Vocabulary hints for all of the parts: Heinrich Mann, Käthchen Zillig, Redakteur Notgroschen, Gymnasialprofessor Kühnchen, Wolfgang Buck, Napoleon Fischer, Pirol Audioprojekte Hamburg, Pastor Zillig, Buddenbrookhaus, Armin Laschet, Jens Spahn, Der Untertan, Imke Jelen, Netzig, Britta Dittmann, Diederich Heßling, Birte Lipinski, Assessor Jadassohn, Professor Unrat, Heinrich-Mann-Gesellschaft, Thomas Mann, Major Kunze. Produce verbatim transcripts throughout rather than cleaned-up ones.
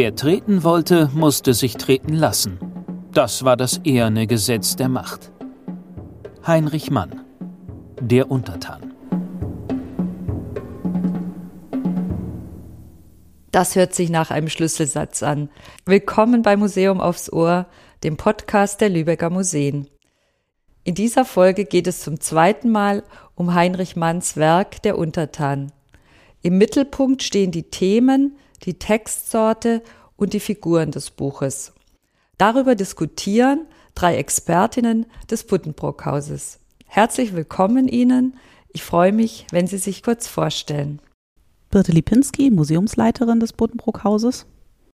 Wer treten wollte, musste sich treten lassen. Das war das eherne Gesetz der Macht. Heinrich Mann, der Untertan. Das hört sich nach einem Schlüsselsatz an. Willkommen bei Museum aufs Ohr, dem Podcast der Lübecker Museen. In dieser Folge geht es zum zweiten Mal um Heinrich Manns Werk Der Untertan. Im Mittelpunkt stehen die Themen, die Textsorte und die Figuren des Buches. Darüber diskutieren drei Expertinnen des Buddenbrookhauses. Herzlich willkommen Ihnen. Ich freue mich, wenn Sie sich kurz vorstellen. Birte Lipinski, Museumsleiterin des Buddenbrookhauses.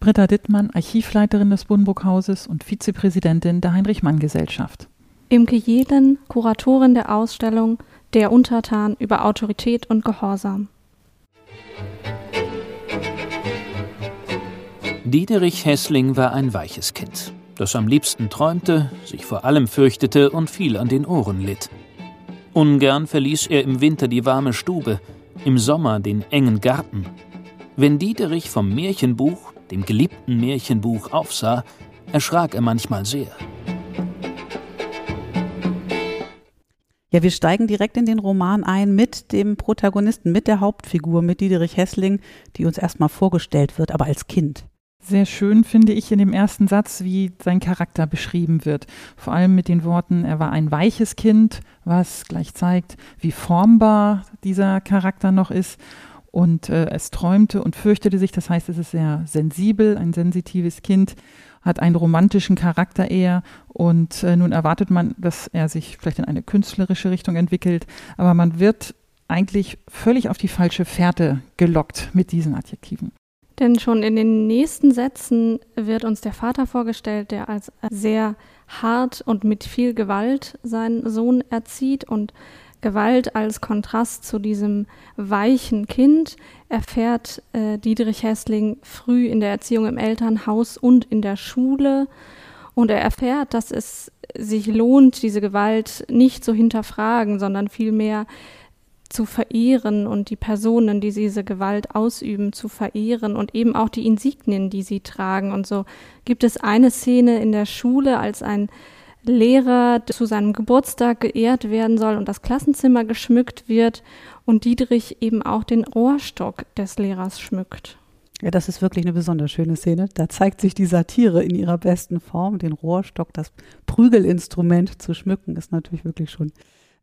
Britta Dittmann, Archivleiterin des Buddenbrookhauses und Vizepräsidentin der Heinrich-Mann-Gesellschaft. Imke Jelen, Kuratorin der Ausstellung Der Untertan über Autorität und Gehorsam. Diederich Heßling war ein weiches Kind, das am liebsten träumte, sich vor allem fürchtete und viel an den Ohren litt. Ungern verließ er im Winter die warme Stube, im Sommer den engen Garten. Wenn Diederich vom Märchenbuch, dem geliebten Märchenbuch, aufsah, erschrak er manchmal sehr. Ja, wir steigen direkt in den Roman ein mit dem Protagonisten, mit der Hauptfigur, mit Diederich Heßling, die uns erstmal vorgestellt wird, aber als Kind. Sehr schön finde ich in dem ersten Satz, wie sein Charakter beschrieben wird. Vor allem mit den Worten, er war ein weiches Kind, was gleich zeigt, wie formbar dieser Charakter noch ist. Und äh, es träumte und fürchtete sich, das heißt, es ist sehr sensibel, ein sensitives Kind, hat einen romantischen Charakter eher und äh, nun erwartet man, dass er sich vielleicht in eine künstlerische Richtung entwickelt, aber man wird eigentlich völlig auf die falsche Fährte gelockt mit diesen Adjektiven. Denn schon in den nächsten Sätzen wird uns der Vater vorgestellt, der als sehr hart und mit viel Gewalt seinen Sohn erzieht und Gewalt als Kontrast zu diesem weichen Kind erfährt äh, Diederich Heßling früh in der Erziehung im Elternhaus und in der Schule. Und er erfährt, dass es sich lohnt, diese Gewalt nicht zu hinterfragen, sondern vielmehr zu verehren und die Personen, die diese Gewalt ausüben, zu verehren und eben auch die Insignien, die sie tragen. Und so gibt es eine Szene in der Schule, als ein Lehrer zu seinem Geburtstag geehrt werden soll und das Klassenzimmer geschmückt wird und Diederich eben auch den Rohrstock des Lehrers schmückt. Ja, das ist wirklich eine besonders schöne Szene. Da zeigt sich die Satire in ihrer besten Form. Den Rohrstock, das Prügelinstrument zu schmücken, ist natürlich wirklich schon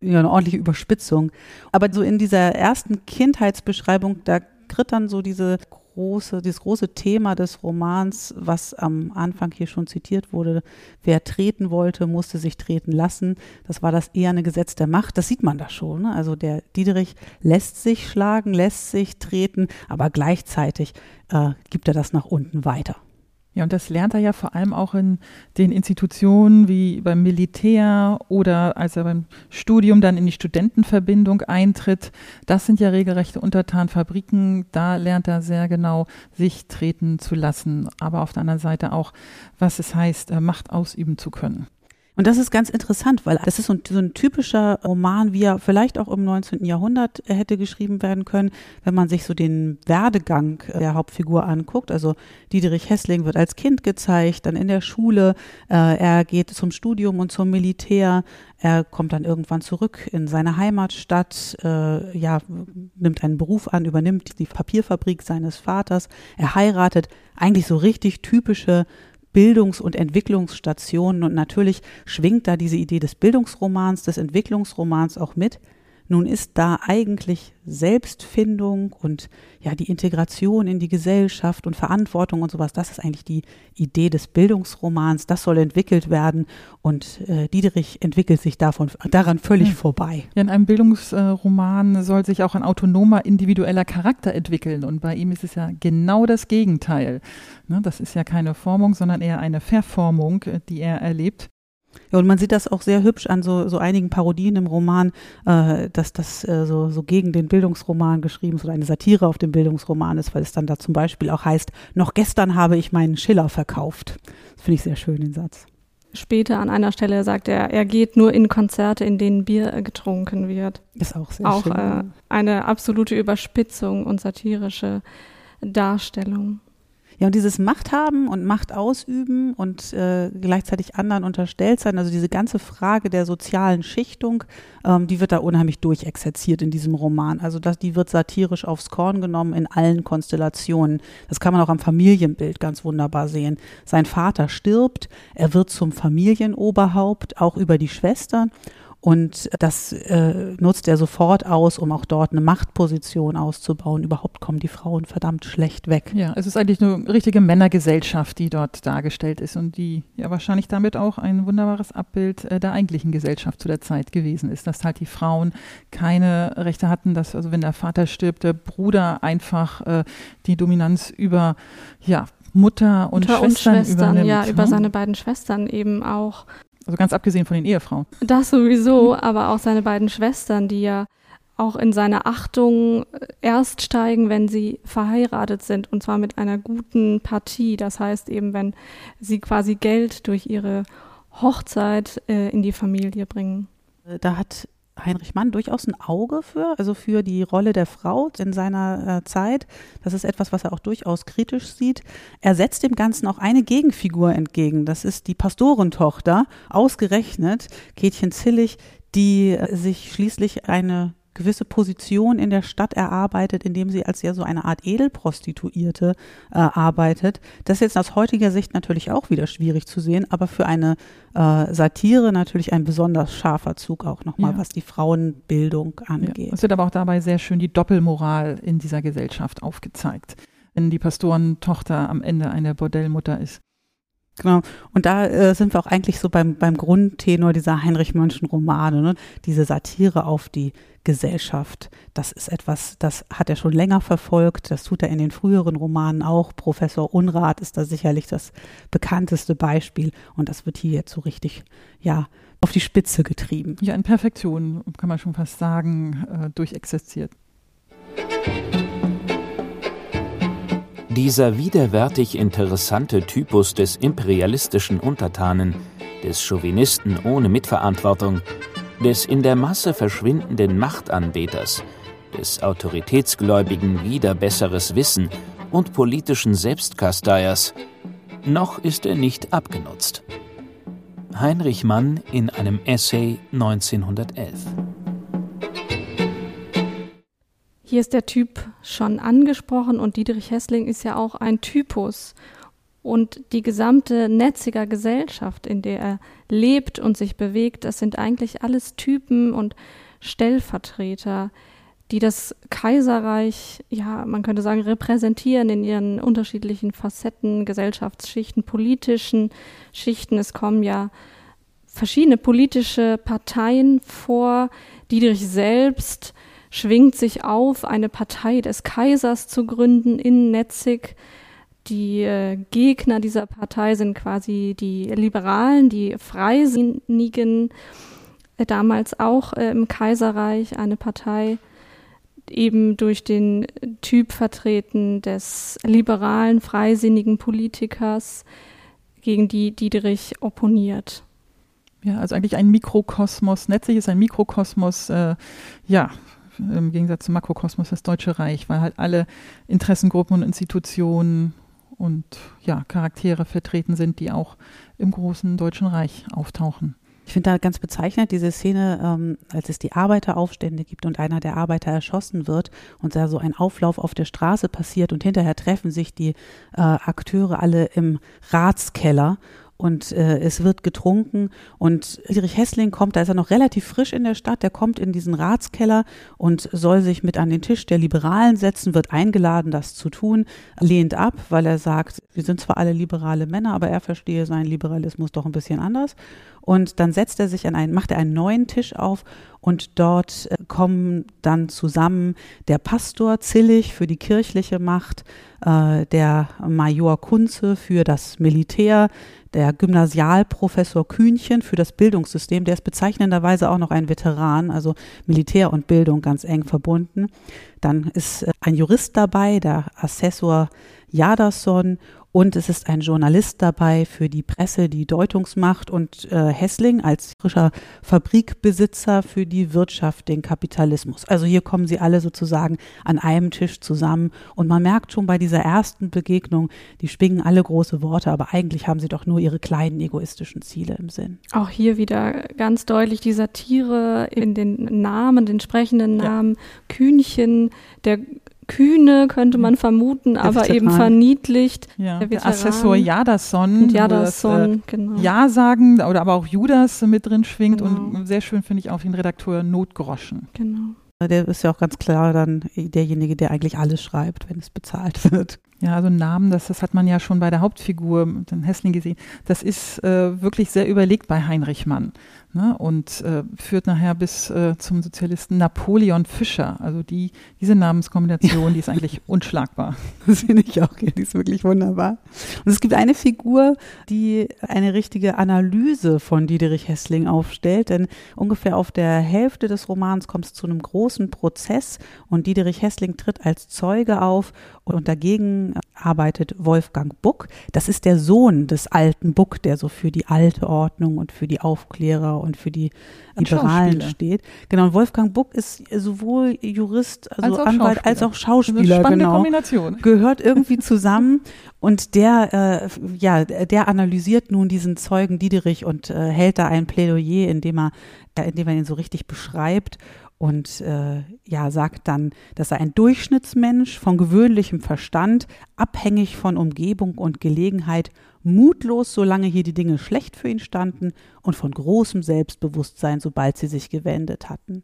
ja, eine ordentliche Überspitzung. Aber so in dieser ersten Kindheitsbeschreibung, da tritt dann so diese Große, das große Thema des Romans, was am Anfang hier schon zitiert wurde, wer treten wollte, musste sich treten lassen. Das war das eherne Gesetz der Macht. Das sieht man da schon. Ne? Also der Diederich lässt sich schlagen, lässt sich treten, aber gleichzeitig äh, gibt er das nach unten weiter. Ja, und das lernt er ja vor allem auch in den Institutionen wie beim Militär oder als er beim Studium dann in die Studentenverbindung eintritt. Das sind ja regelrechte Untertanfabriken. Da lernt er sehr genau, sich treten zu lassen. Aber auf der anderen Seite auch, was es heißt, Macht ausüben zu können. Und das ist ganz interessant, weil das ist so ein, so ein typischer Roman, wie er vielleicht auch im neunzehnten Jahrhundert hätte geschrieben werden können, wenn man sich so den Werdegang der Hauptfigur anguckt. Also Diederich Heßling wird als Kind gezeigt, dann in der Schule, äh, er geht zum Studium und zum Militär, er kommt dann irgendwann zurück in seine Heimatstadt, äh, ja, nimmt einen Beruf an, übernimmt die Papierfabrik seines Vaters, er heiratet, eigentlich so richtig typische Bildungs- und Entwicklungsstationen und natürlich schwingt da diese Idee des Bildungsromans, des Entwicklungsromans auch mit. Nun ist da eigentlich Selbstfindung und ja die Integration in die Gesellschaft und Verantwortung und sowas, das ist eigentlich die Idee des Bildungsromans, das soll entwickelt werden und äh, Diederich entwickelt sich davon daran völlig ja. vorbei. Ja, in einem Bildungsroman soll sich auch ein autonomer, individueller Charakter entwickeln und bei ihm ist es ja genau das Gegenteil. Ne, das ist ja keine Formung, sondern eher eine Verformung, die er erlebt. Ja, und man sieht das auch sehr hübsch an so, so einigen Parodien im Roman, äh, dass das äh, so, so gegen den Bildungsroman geschrieben ist oder eine Satire auf den Bildungsroman ist, weil es dann da zum Beispiel auch heißt, noch gestern habe ich meinen Schiller verkauft. Das finde ich sehr schön, den Satz. Später an einer Stelle sagt er, er geht nur in Konzerte, in denen Bier getrunken wird. Ist auch sehr auch, schön. Auch äh, eine absolute Überspitzung und satirische Darstellung. Ja, und dieses Machthaben und Macht ausüben und äh, gleichzeitig anderen unterstellt sein, also diese ganze Frage der sozialen Schichtung, ähm, die wird da unheimlich durchexerziert in diesem Roman. Also das, die wird satirisch aufs Korn genommen in allen Konstellationen. Das kann man auch am Familienbild ganz wunderbar sehen. Sein Vater stirbt, er wird zum Familienoberhaupt, auch über die Schwester. Und das äh, nutzt er sofort aus, um auch dort eine Machtposition auszubauen. Überhaupt kommen die Frauen verdammt schlecht weg. Ja, es ist eigentlich eine richtige Männergesellschaft, die dort dargestellt ist und die ja wahrscheinlich damit auch ein wunderbares Abbild äh, der eigentlichen Gesellschaft zu der Zeit gewesen ist, dass halt die Frauen keine Rechte hatten, dass also wenn der Vater stirbt, der Bruder einfach äh, die Dominanz über ja, Mutter und Mutter Schwestern, und Schwestern übernimmt. Ja, über seine beiden Schwestern eben auch. Also ganz abgesehen von den Ehefrauen. Das sowieso, aber auch seine beiden Schwestern, die ja auch in seine Achtung erst steigen, wenn sie verheiratet sind, und zwar mit einer guten Partie. Das heißt eben, wenn sie quasi Geld durch ihre Hochzeit äh, in die Familie bringen. Da hat Heinrich Mann durchaus ein Auge für, also für die Rolle der Frau in seiner äh, Zeit. Das ist etwas, was er auch durchaus kritisch sieht. Er setzt dem Ganzen auch eine Gegenfigur entgegen. Das ist die Pastorentochter, ausgerechnet Käthchen Zillig, die äh, sich schließlich eine gewisse Position in der Stadt erarbeitet, indem sie als ja so eine Art Edelprostituierte äh, arbeitet. Das ist jetzt aus heutiger Sicht natürlich auch wieder schwierig zu sehen, aber für eine äh, Satire natürlich ein besonders scharfer Zug auch nochmal, ja, was die Frauenbildung angeht. Ja. Es wird aber auch dabei sehr schön die Doppelmoral in dieser Gesellschaft aufgezeigt, wenn die Pastorentochter am Ende eine Bordellmutter ist. Genau. Und da äh, sind wir auch eigentlich so beim, beim Grundtenor dieser Heinrich-Mannschen Romane, ne? Diese Satire auf die Gesellschaft, das ist etwas, das hat er schon länger verfolgt, das tut er in den früheren Romanen auch. Professor Unrat ist da sicherlich das bekannteste Beispiel und das wird hier jetzt so richtig, ja, auf die Spitze getrieben. Ja, in Perfektion, kann man schon fast sagen, äh, durchexerziert. Dieser widerwärtig interessante Typus des imperialistischen Untertanen, des Chauvinisten ohne Mitverantwortung, des in der Masse verschwindenden Machtanbeters, des Autoritätsgläubigen wider besseres Wissen und politischen Selbstkasteiers, noch ist er nicht abgenutzt. Heinrich Mann in einem Essay neunzehnhundertelf. Hier ist der Typ schon angesprochen und Diederich Heßling ist ja auch ein Typus. Und die gesamte Netziger Gesellschaft, in der er lebt und sich bewegt, das sind eigentlich alles Typen und Stellvertreter, die das Kaiserreich, ja, man könnte sagen, repräsentieren in ihren unterschiedlichen Facetten, Gesellschaftsschichten, politischen Schichten. Es kommen ja verschiedene politische Parteien vor. Diederich selbst schwingt sich auf, eine Partei des Kaisers zu gründen in Netzig. Die äh, Gegner dieser Partei sind quasi die Liberalen, die Freisinnigen, äh, damals auch äh, im Kaiserreich eine Partei, eben durch den Typ vertreten des liberalen, freisinnigen Politikers, gegen die Diederich opponiert. Ja, also eigentlich ein Mikrokosmos. Netzig ist ein Mikrokosmos, äh, ja, im Gegensatz zum Makrokosmos das Deutsche Reich, weil halt alle Interessengruppen und Institutionen und ja, Charaktere vertreten sind, die auch im großen Deutschen Reich auftauchen. Ich finde da ganz bezeichnend diese Szene, ähm, als es die Arbeiteraufstände gibt und einer der Arbeiter erschossen wird und da so ein Auflauf auf der Straße passiert und hinterher treffen sich die äh, Akteure alle im Ratskeller. Und äh, es wird getrunken und Diederich Heßling kommt, da ist er noch relativ frisch in der Stadt, der kommt in diesen Ratskeller und soll sich mit an den Tisch der Liberalen setzen, wird eingeladen, das zu tun, lehnt ab, weil er sagt, wir sind zwar alle liberale Männer, aber er verstehe seinen Liberalismus doch ein bisschen anders. Und dann setzt er sich an einen, macht er einen neuen Tisch auf und dort kommen dann zusammen der Pastor Zillig für die kirchliche Macht, äh, der Major Kunze für das Militär, der Gymnasialprofessor Kühnchen für das Bildungssystem, der ist bezeichnenderweise auch noch ein Veteran, also Militär und Bildung ganz eng verbunden. Dann ist ein Jurist dabei, der Assessor Jadassohn und es ist ein Journalist dabei für die Presse, die Deutungsmacht, und äh, Hessling als frischer Fabrikbesitzer für die Wirtschaft, den Kapitalismus. Also hier kommen sie alle sozusagen an einem Tisch zusammen und man merkt schon bei dieser ersten Begegnung, die schwingen alle große Worte, aber eigentlich haben sie doch nur ihre kleinen egoistischen Ziele im Sinn. Auch hier wieder ganz deutlich die Satire in den Namen, den sprechenden Namen, ja. Kühnchen, der Kühne könnte man vermuten, der aber Veteran. Eben verniedlicht. Ja. Der, der Assessor Jadassohn, Jadassohn, das, äh, genau. Ja sagen oder aber auch Judas mit drin schwingt, genau. Und sehr schön finde ich auch den Redakteur Notgroschen. Genau. Der ist ja auch ganz klar dann derjenige, der eigentlich alles schreibt, wenn es bezahlt wird. Ja, also Namen, das, das hat man ja schon bei der Hauptfigur, den Hessling, gesehen. Das ist äh, wirklich sehr überlegt bei Heinrich Mann, ne? Und äh, führt nachher bis äh, zum Sozialisten Napoleon Fischer. Also die, diese Namenskombination, die ist eigentlich unschlagbar. Das finde ich auch, die ist wirklich wunderbar. Und es gibt eine Figur, die eine richtige Analyse von Diederich Heßling aufstellt, denn ungefähr auf der Hälfte des Romans kommt es zu einem großen Prozess und Diederich Heßling tritt als Zeuge auf und dagegen arbeitet Wolfgang Buck. Das ist der Sohn des alten Buck, der so für die alte Ordnung und für die Aufklärer und für die Liberalen steht. Genau, und Wolfgang Buck ist sowohl Jurist, also als Anwalt, als auch Schauspieler. Das ist eine spannende genau, Kombination. Gehört irgendwie zusammen und der, äh, ja, der analysiert nun diesen Zeugen Diederich und äh, hält da ein Plädoyer, indem er, äh, indem er ihn so richtig beschreibt. Und äh, ja, sagt dann, dass er ein Durchschnittsmensch von gewöhnlichem Verstand, abhängig von Umgebung und Gelegenheit, mutlos, solange hier die Dinge schlecht für ihn standen, und von großem Selbstbewusstsein, sobald sie sich gewendet hatten.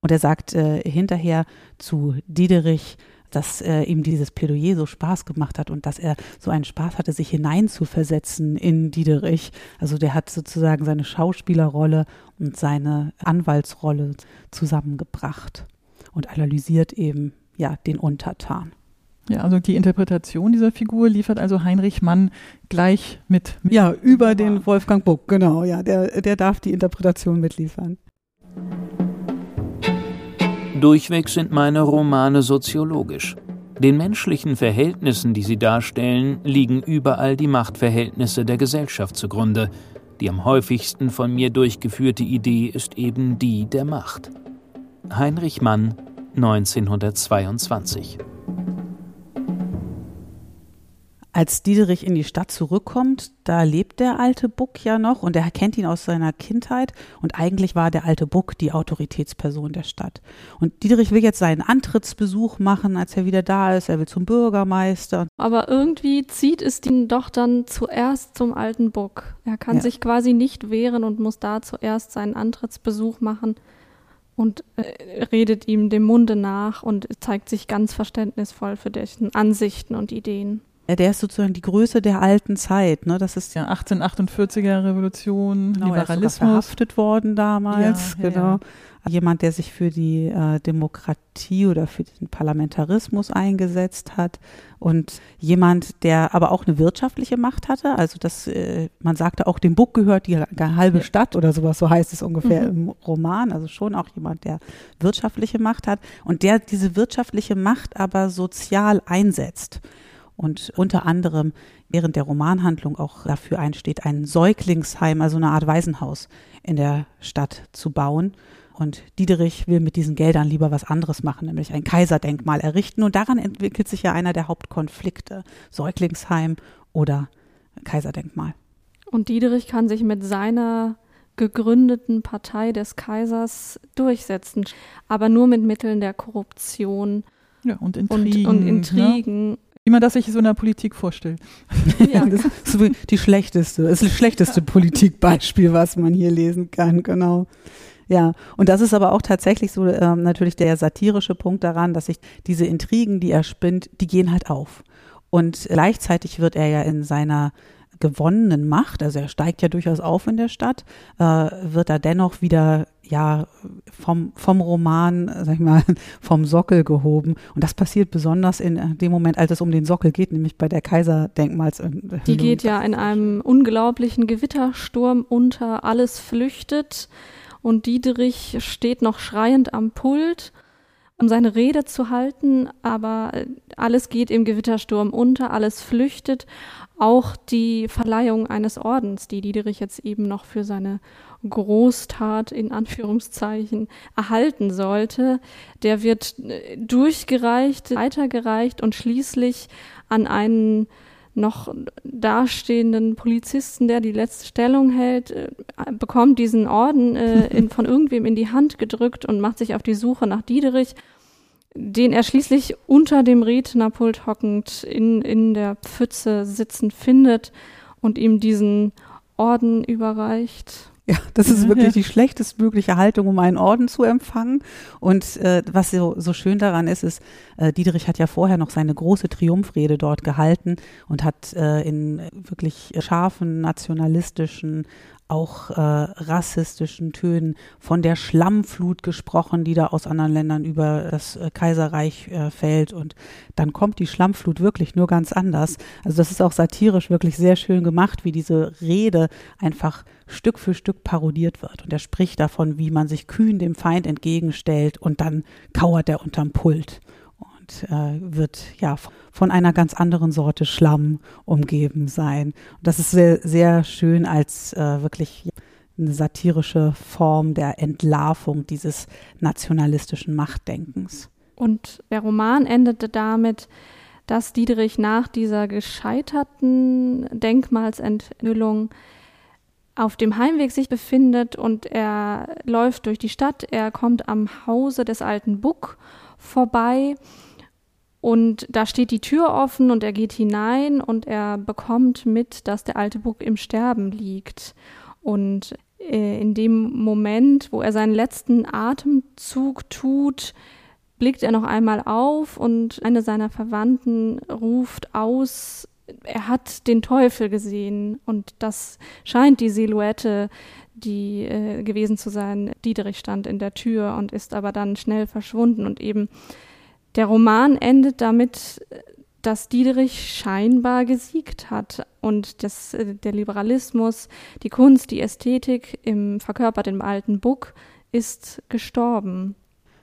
Und er sagt äh, hinterher zu Diederich, dass äh, ihm dieses Plädoyer so Spaß gemacht hat und dass er so einen Spaß hatte, sich hineinzuversetzen in Diederich. Also der hat sozusagen seine Schauspielerrolle und seine Anwaltsrolle zusammengebracht und analysiert eben ja den Untertan. Ja, also die Interpretation dieser Figur liefert also Heinrich Mann gleich mit. mit ja, über den Wolfgang Buck, genau. Ja, der, der darf die Interpretation mitliefern. Durchweg sind meine Romane soziologisch. Den menschlichen Verhältnissen, die sie darstellen, liegen überall die Machtverhältnisse der Gesellschaft zugrunde. Die am häufigsten von mir durchgeführte Idee ist eben die der Macht. Heinrich Mann, neunzehnhundertzweiundzwanzig. Als Diederich in die Stadt zurückkommt, da lebt der alte Buck ja noch und er kennt ihn aus seiner Kindheit und eigentlich war der alte Buck die Autoritätsperson der Stadt. Und Diederich will jetzt seinen Antrittsbesuch machen, als er wieder da ist, er will zum Bürgermeister. Aber irgendwie zieht es ihn doch dann zuerst zum alten Buck. Er kann ja. sich quasi nicht wehren und muss da zuerst seinen Antrittsbesuch machen und äh, redet ihm dem Munde nach und zeigt sich ganz verständnisvoll für dessen Ansichten und Ideen. Der ist sozusagen die Größe der alten Zeit, ne? Das ist ja achtzehnhundertachtundvierziger Revolution, genau, Liberalismus, verhaftet worden damals, ja, genau. Ja. Jemand, der sich für die äh, Demokratie oder für den Parlamentarismus eingesetzt hat und jemand, der aber auch eine wirtschaftliche Macht hatte, also das, äh, man sagte auch, dem Buck gehört die halbe Stadt oder sowas, so heißt es ungefähr mhm. im Roman, also schon auch jemand, der wirtschaftliche Macht hat und der diese wirtschaftliche Macht aber sozial einsetzt. Und unter anderem während der Romanhandlung auch dafür einsteht, ein Säuglingsheim, also eine Art Waisenhaus in der Stadt zu bauen. Und Diederich will mit diesen Geldern lieber was anderes machen, nämlich ein Kaiserdenkmal errichten. Und daran entwickelt sich ja einer der Hauptkonflikte, Säuglingsheim oder Kaiserdenkmal. Und Diederich kann sich mit seiner gegründeten Partei des Kaisers durchsetzen, aber nur mit Mitteln der Korruption ja, und Intrigen. Und, und Intrigen. Ne? Wie man das sich so in der Politik vorstellt. Ja. Das ist die schlechteste, das, ist das schlechteste Politikbeispiel, was man hier lesen kann, genau. Ja, und das ist aber auch tatsächlich so ähm, natürlich der satirische Punkt daran, dass sich diese Intrigen, die er spinnt, die gehen halt auf. Und gleichzeitig wird er ja in seiner gewonnenen Macht, also er steigt ja durchaus auf in der Stadt, äh, wird er dennoch wieder ja vom, vom Roman, sag ich mal, vom Sockel gehoben. Und das passiert besonders in dem Moment, als es um den Sockel geht, nämlich bei der Kaiserdenkmals. Die geht ja in einem unglaublichen Gewittersturm unter, alles flüchtet und Diederich steht noch schreiend am Pult. um seine Rede zu halten, aber alles geht im Gewittersturm unter, alles flüchtet. Auch die Verleihung eines Ordens, die Diederich jetzt eben noch für seine Großtat in Anführungszeichen erhalten sollte, der wird durchgereicht, weitergereicht und schließlich an einen noch dastehenden Polizisten, der die letzte Stellung hält, äh, bekommt diesen Orden äh, in, von irgendwem in die Hand gedrückt und macht sich auf die Suche nach Diederich, den er schließlich unter dem Rednerpult hockend in, in der Pfütze sitzend findet und ihm diesen Orden überreicht. Ja, das ist wirklich ja. die schlechtestmögliche Haltung, um einen Orden zu empfangen. Und äh, was so, so schön daran ist, ist, äh, Diederich hat ja vorher noch seine große Triumphrede dort gehalten und hat äh, in wirklich scharfen, nationalistischen, auch äh, rassistischen Tönen von der Schlammflut gesprochen, die da aus anderen Ländern über das äh, Kaiserreich äh, fällt. Und dann kommt die Schlammflut wirklich nur ganz anders. Also das ist auch satirisch wirklich sehr schön gemacht, wie diese Rede einfach Stück für Stück parodiert wird. Und er spricht davon, wie man sich kühn dem Feind entgegenstellt und dann kauert er unterm Pult und äh, wird ja von einer ganz anderen Sorte Schlamm umgeben sein. Und das ist sehr, sehr schön als äh, wirklich eine satirische Form der Entlarvung dieses nationalistischen Machtdenkens. Und der Roman endete damit, dass Diederich nach dieser gescheiterten Denkmalsenthüllung auf dem Heimweg sich befindet und er läuft durch die Stadt. Er kommt am Hause des alten Buck vorbei und da steht die Tür offen und er geht hinein und er bekommt mit, dass der alte Buck im Sterben liegt. Und äh, in dem Moment, wo er seinen letzten Atemzug tut, blickt er noch einmal auf und eine seiner Verwandten ruft aus: Er hat den Teufel gesehen, und das scheint die Silhouette, die äh, gewesen zu sein. Diederich stand in der Tür und ist aber dann schnell verschwunden, und eben der Roman endet damit, dass Diederich scheinbar gesiegt hat und das, äh, der Liberalismus, die Kunst, die Ästhetik im verkörpert im alten Buck ist gestorben.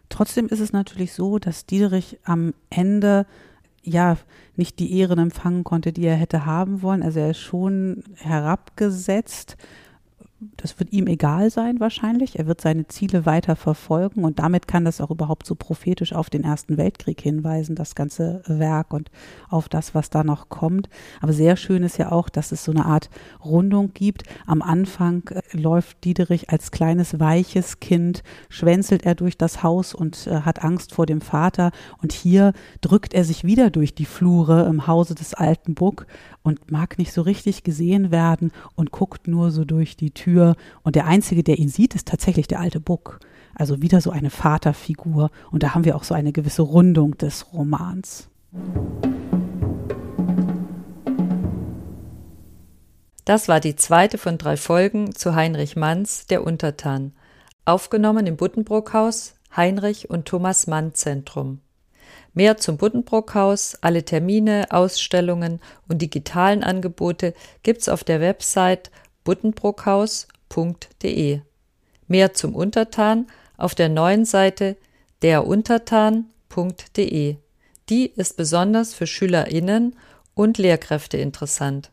Trotzdem ist es natürlich so, dass Diederich am Ende ja nicht die Ehren empfangen konnte, die er hätte haben wollen. Also er ist schon herabgesetzt. Das wird ihm egal sein wahrscheinlich. Er wird seine Ziele weiter verfolgen, und damit kann das auch überhaupt so prophetisch auf den Ersten Weltkrieg hinweisen, das ganze Werk, und auf das, was da noch kommt. Aber sehr schön ist ja auch, dass es so eine Art Rundung gibt. Am Anfang läuft Diederich als kleines, weiches Kind, schwänzelt er durch das Haus und äh, hat Angst vor dem Vater. Und hier drückt er sich wieder durch die Flure im Hause des alten Buck und mag nicht so richtig gesehen werden und guckt nur so durch die Tür. Und der Einzige, der ihn sieht, ist tatsächlich der alte Buck. Also wieder so eine Vaterfigur. Und da haben wir auch so eine gewisse Rundung des Romans. Das war die zweite von drei Folgen zu Heinrich Manns Der Untertan. Aufgenommen im Buddenbrookhaus, Heinrich und Thomas Mann Zentrum. Mehr zum Buddenbrookhaus, alle Termine, Ausstellungen und digitalen Angebote gibt's auf der Website buddenbrookhaus punkt de. Mehr zum Untertan auf der neuen Seite der untertan punkt de. Die ist besonders für SchülerInnen und Lehrkräfte interessant.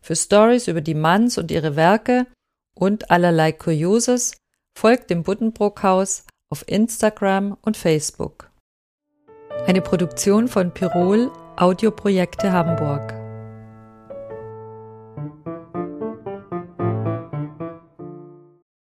Für Stories über die Manns und ihre Werke und allerlei Kurioses folgt dem Buddenbrookhaus auf Instagram und Facebook. Eine Produktion von Pirol Audioprojekte Hamburg.